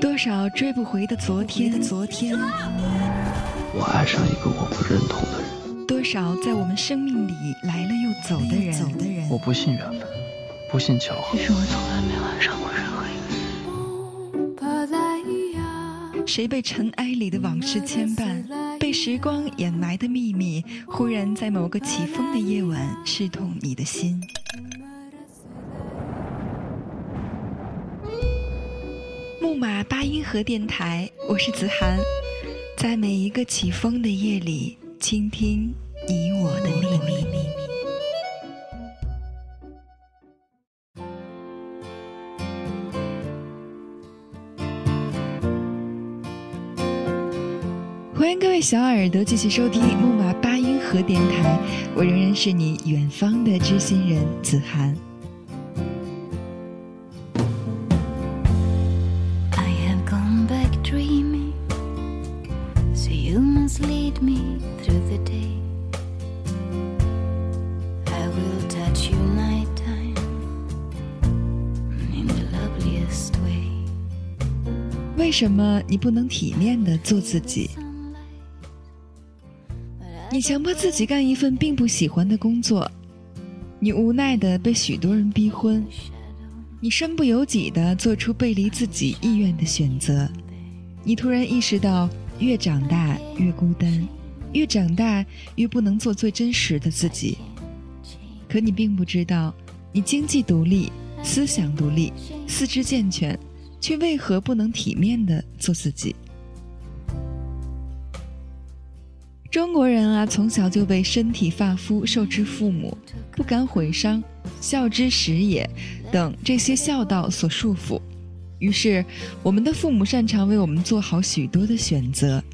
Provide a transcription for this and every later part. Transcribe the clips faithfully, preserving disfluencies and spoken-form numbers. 多少追不回的昨天，昨天。我爱上一个我不认同的人。多少在我们生命里来了又走的人，走的人。我不信缘分，不信巧合。其实我从来没有爱上过任何一个人。谁被尘埃里的往事牵绊，被时光掩埋的秘密，忽然在某个起风的夜晚刺痛你的心。 木马八音盒电台，我是子涵，在每一个起风的夜里，倾听你我的秘密。欢迎各位小耳朵继续收听木马八音盒电台，我仍然是你远方的知心人子涵。 为什么你不能体面地做自己？你强迫自己干一份并不喜欢的工作，你无奈地被许多人逼婚，你身不由己地做出背离自己意愿的选择，你突然意识到。 越长大越孤单，越长大越不能做最真实的自己。可你并不知道，你经济独立、思想独立、四肢健全，却为何不能体面地做自己？中国人啊，从小就被身体发肤受之父母、不敢毁伤、孝之始也等这些孝道所束缚。 于是，我们的父母擅长为我们做好许多的选择。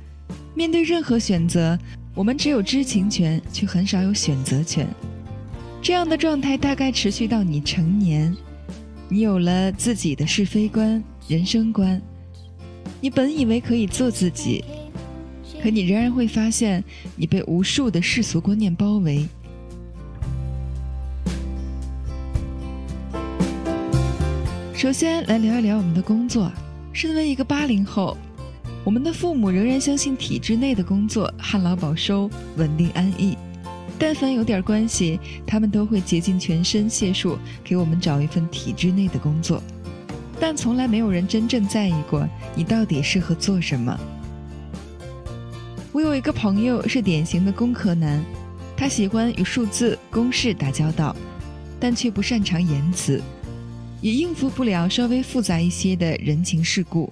面对任何选择，我们只有知情权，却很少有选择权。这样的状态大概持续到你成年，你有了自己的是非观、人生观。你本以为可以做自己，可你仍然会发现，你被无数的世俗观念包围。 首先来聊一聊我们的工作。身为一个八零后，我们的父母仍然相信体制内的工作旱涝保收、稳定安逸。但凡有点关系，他们都会竭尽全身解数给我们找一份体制内的工作。但从来没有人真正在意过你到底适合做什么。我有一个朋友是典型的工科男，他喜欢与数字、公式打交道，但却不擅长言辞。 也应付不了稍微复杂一些的人情世故。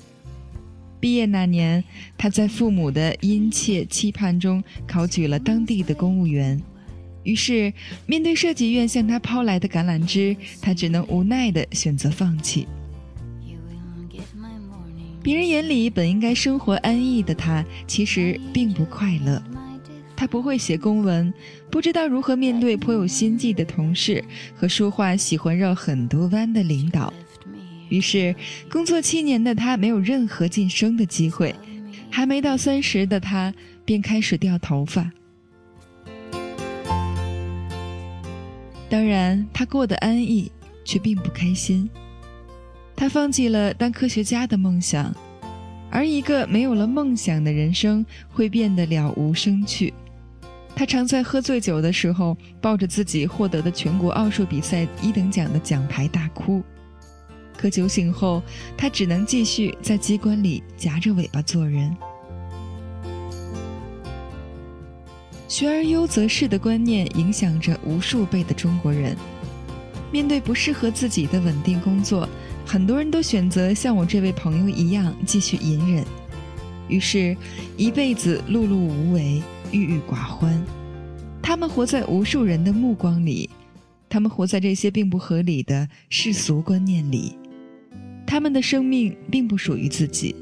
毕业那年，他在父母的殷切期盼中考取了当地的公务员。于是，面对设计院向他抛来的橄榄枝，他只能无奈地选择放弃。别人眼里本应该生活安逸的他，其实并不快乐。 他不会写公文，不知道如何面对颇有心计的同事和说话喜欢绕很多弯的领导。于是，工作七年的他没有任何晋升的机会，还没到三十的他便开始掉头发。当然，他过得安逸，却并不开心。他放弃了当科学家的梦想，而一个没有了梦想的人生会变得了无生趣。 他常在喝醉酒的时候，抱着自己获得的全国奥数比赛一等奖的奖牌大哭。可酒醒后，他只能继续在机关里夹着尾巴做人。学而优则仕的观念影响着无数辈的中国人。面对不适合自己的稳定工作，很多人都选择像我这位朋友一样继续隐忍，于是，一辈子碌碌无为。 郁郁寡欢，他们活在无数人的目光里，他们活在这些并不合理的世俗观念里，他们的生命并不属于自己，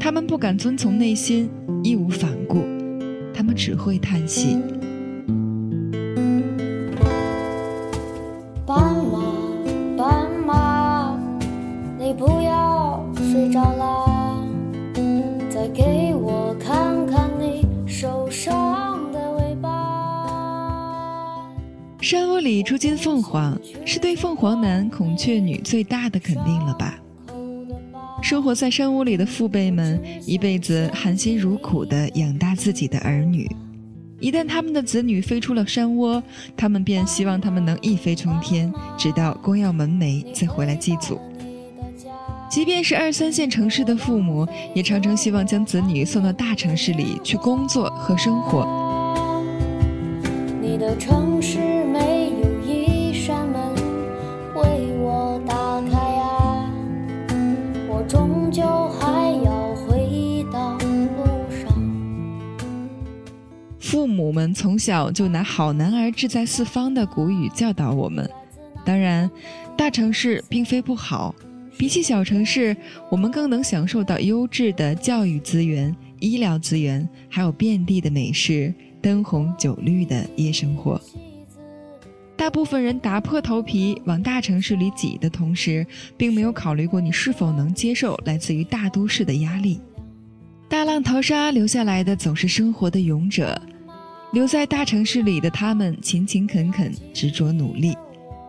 他们不敢遵从内心，义无反顾，他们只会叹息。爸妈，爸妈，你不要睡着啦，再给我看看你。 受伤的尾巴。山窝里出金凤凰，是对凤凰男、孔雀女最大的肯定了吧？生活在山屋里的父辈们一辈子含辛茹苦地养大自己的儿女，一旦他们的子女飞出了山窝，他们便希望他们能一飞冲天，直到光耀门楣再回来祭祖。即便是二三线城市的父母，也常常希望将子女送到大城市里去工作和生活。你的城市没有一扇门为我打开啊，我终究还要回到路上。父母们从小就拿好男儿志在四方的古语教导我们，当然大城市并非不好，比起小城市，我们更能享受到优质的教育资源、医疗资源，还有遍地的美食、灯红酒绿的夜生活。大部分人打破头皮往大城市里挤的同时，并没有考虑过你是否能接受来自于大都市的压力。大浪淘沙留下来的总是生活的勇者，留在大城市里的他们勤勤恳恳、执着努力，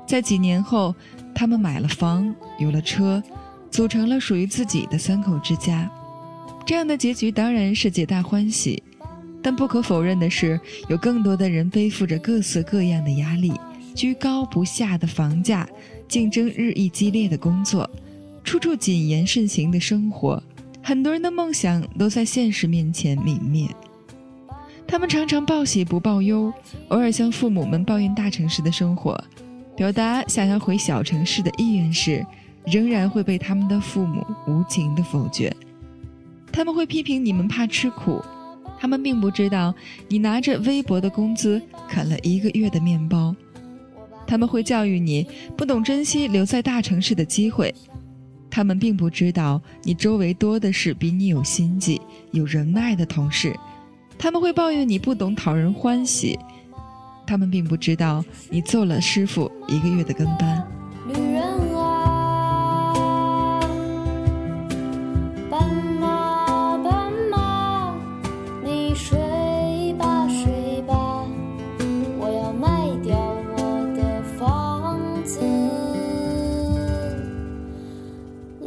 在几年后他们买了房，有了车，组成了属于自己的三口之家。这样的结局当然是皆大欢喜，但不可否认的是，有更多的人背负着各色各样的压力，居高不下的房价，竞争日益激烈的工作，处处谨言慎行的生活。很多人的梦想都在现实面前泯灭，他们常常报喜不报忧，偶尔向父母们抱怨大城市的生活，表达想要回小城市的意愿时，仍然会被他们的父母无情地否决。他们会批评你们怕吃苦，他们并不知道你拿着微薄的工资啃了一个月的面包。他们会教育你不懂珍惜留在大城市的机会，他们并不知道你周围多的是比你有心计、有人脉的同事。他们会抱怨你不懂讨人欢喜，他们并不知道你做了师傅一个月的跟班。女人啊，斑马斑马，你睡吧睡吧，我要卖掉我的房子，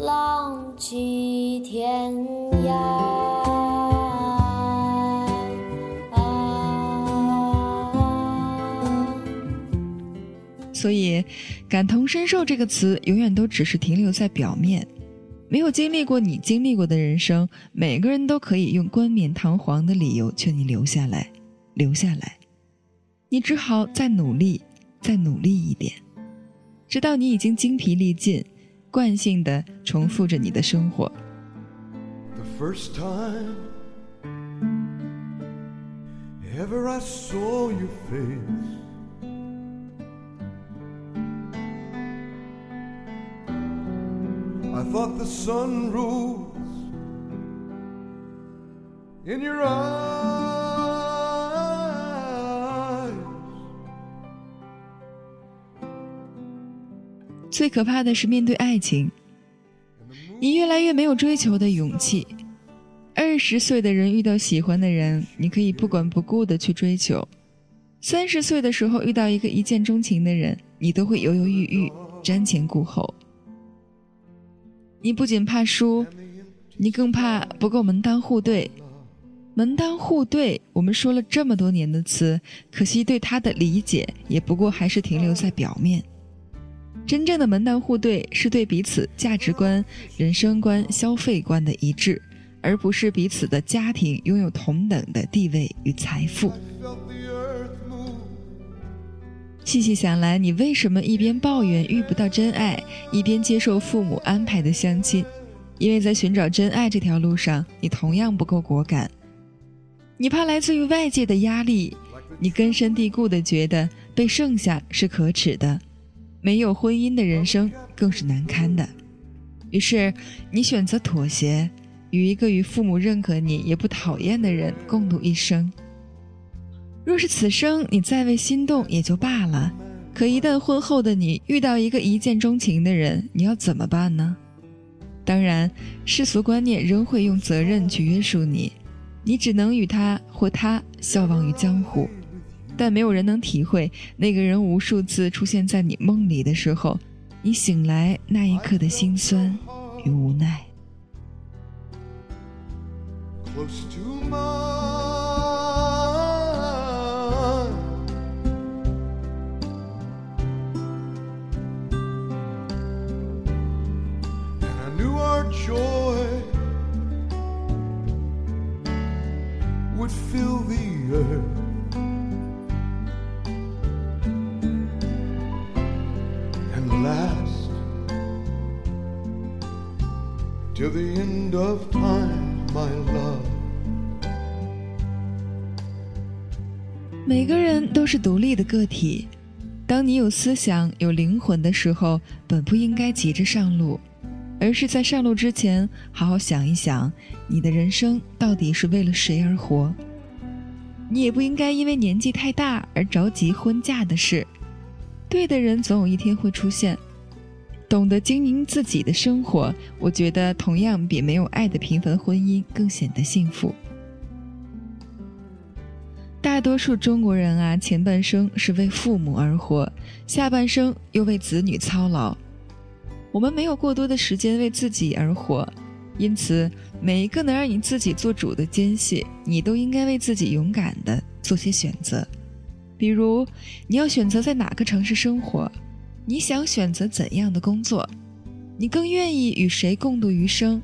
浪迹天涯。所以感同身受这个词永远都只是停留在表面，没有经历过你经历过的人生，每个人都可以用冠冕堂皇的理由劝你留下来留下来，你只好再努力再努力一点，直到你已经精疲力尽，惯性地重复着你的生活。 The first time ever I saw your face, I thought the sun rose in your eyes. 最可怕的是面对爱情，你越来越没有追求的勇气。二十岁的人遇到喜欢的人，你可以不管不顾的去追求；三十岁的时候遇到一个一见钟情的人，你都会犹犹豫豫、瞻前顾后。你不仅怕输，你更怕不够门当户对。门当户对，我们说了这么多年的词，可惜对它的理解也不过还是停留在表面。真正的门当户对是对彼此价值观、人生观、消费观的一致，而不是彼此的家庭拥有同等的地位与财富。细细想来，你为什么一边抱怨遇不到真爱，一边接受父母安排的相亲？因为在寻找真爱这条路上，你同样不够果敢。你怕来自于外界的压力，你根深蒂固地觉得被剩下是可耻的，没有婚姻的人生更是难堪的。于是你选择妥协，与一个与父母认可你也不讨厌的人共度一生。若是此生你再为心动也就罢了，可一旦婚后的你遇到一个一见钟情的人，你要怎么办呢？当然，世俗观念仍会用责任去约束你，你只能与他或他笑忘于江湖。但没有人能体会那个人无数次出现在你梦里的时候，你醒来那一刻的心酸与无奈。close to mine. And I knew our joy would fill the earth. Till the end of time, my love. 每个人都是独立的个体。当你有思想、有灵魂的时候，本不应该急着上路，而是在上路之前，好好想一想，你的人生到底是为了谁而活。你也不应该因为年纪太大而着急婚嫁的事。对的人总有一天会出现。懂得经营自己的生活，我觉得同样比没有爱的平凡婚姻更显得幸福。大多数中国人啊，前半生是为父母而活，下半生又为子女操劳。我们没有过多的时间为自己而活，因此每一个能让你自己做主的间隙，你都应该为自己勇敢的做些选择。比如，你要选择在哪个城市生活，你想选择怎样的工作？你更愿意与谁共度余生？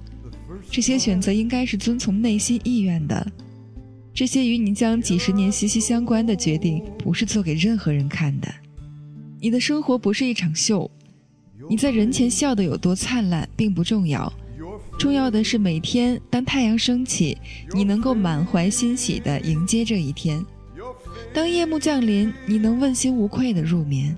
这些选择应该是遵从内心意愿的。这些与你将几十年息息相关的决定，不是做给任何人看的。你的生活不是一场秀，你在人前笑得有多灿烂并不重要，重要的是每天当太阳升起，你能够满怀欣喜地迎接这一天；当夜幕降临，你能问心无愧地入眠。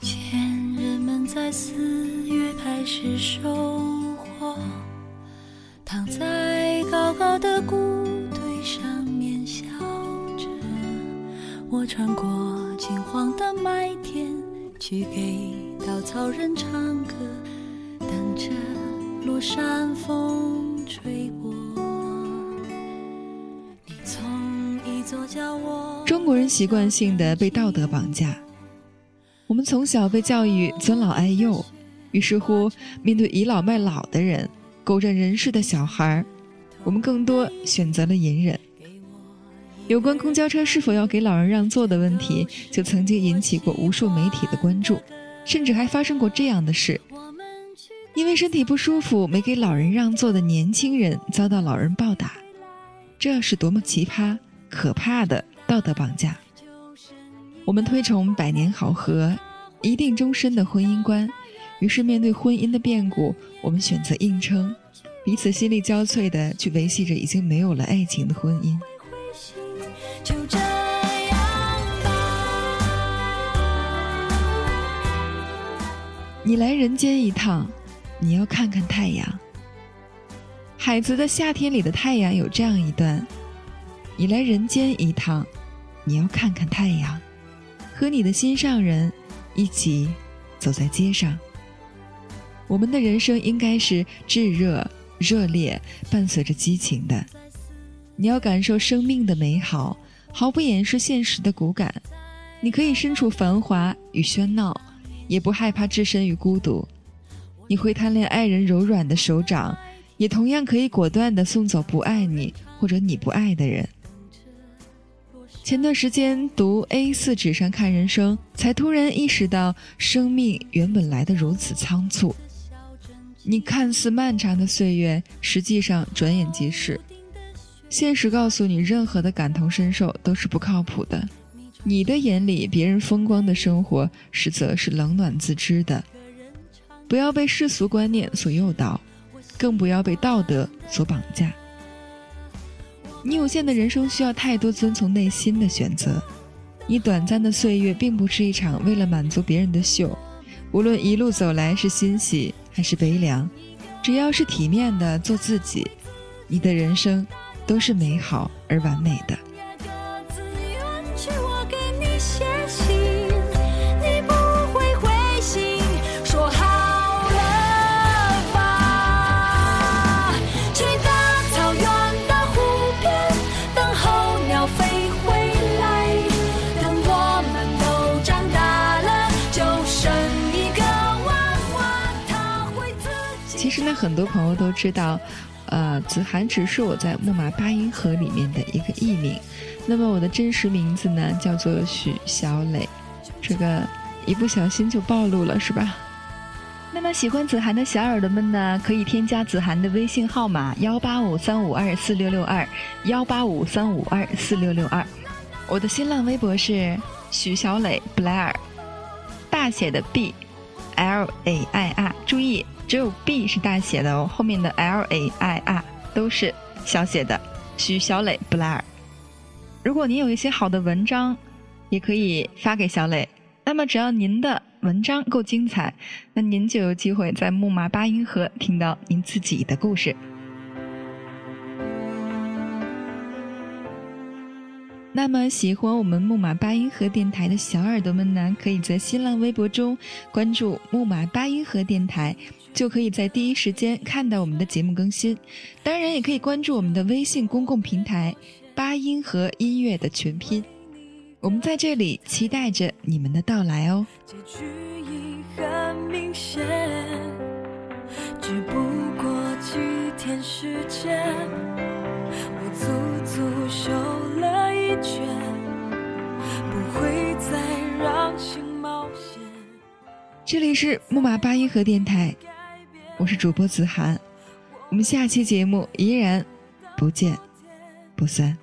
以前人们在四月开始收获，躺在高高的谷堆上面笑着，我穿过金黄的麦田，去给稻草人唱歌，等着落山风吹过。你从一座叫我中国人习惯性的被道德绑架，我们从小被教育尊老爱幼，于是乎面对倚老卖老的人、狗占人势的小孩，我们更多选择了隐忍。有关公交车是否要给老人让座的问题，就曾经引起过无数媒体的关注。甚至还发生过这样的事，因为身体不舒服没给老人让座的年轻人遭到老人暴打。这是多么奇葩可怕的道德绑架。我们推崇百年好合、一定终身的婚姻观，于是面对婚姻的变故，我们选择硬撑，彼此心力交瘁地去维系着已经没有了爱情的婚姻。你来人间一趟，你要看看太阳。海子的《夏天里的太阳》有这样一段：你来人间一趟，你要看看太阳，和你的心上人一起走在街上。我们的人生应该是炙热、热烈，伴随着激情的。你要感受生命的美好，毫不掩饰现实的骨感。你可以身处繁华与喧闹，也不害怕置身于孤独。你会贪恋爱人柔软的手掌，也同样可以果断地送走不爱你或者你不爱的人。前段时间读 A 四 纸上看人生，才突然意识到生命原本来得如此仓促。你看似漫长的岁月，实际上转眼即逝。现实告诉你，任何的感同身受都是不靠谱的。你的眼里别人风光的生活，实则是冷暖自知的。不要被世俗观念所诱导，更不要被道德所绑架。你有限的人生需要太多遵从内心的选择。你短暂的岁月并不是一场为了满足别人的秀，无论一路走来是欣喜还是悲凉，只要是体面的做自己，你的人生都是美好而完美的。实呢，很多朋友都知道，呃，子涵只是我在木马八音盒里面的一个艺名。那么我的真实名字呢，叫做许小磊，这个一不小心就暴露了，是吧？那么喜欢子涵的小耳朵们呢，可以添加子涵的微信号码幺八五三五二四六六二幺八五三五二四六六二。我的新浪微博是许小磊 Blair， 大写的 B L A I R， 注意只有 B 是大写的哦，后面的 L A I R 都是小写的。许小磊 Blair， 如果您有一些好的文章，也可以发给小磊。那么只要您的文章够精彩，那您就有机会在木马八音盒听到您自己的故事。那么喜欢我们木马八音盒电台的小耳朵们呢，可以在新浪微博中关注木马八音盒电台，就可以在第一时间看到我们的节目更新。当然也可以关注我们的微信公共平台八音盒音乐的全拼，我们在这里期待着你们的到来哦。结局已很明显，只不过几天时间，我足足瘦了一圈，不会再让心冒险。这里是木马八音盒电台，我是主播子涵，我们下期节目依然不见不散。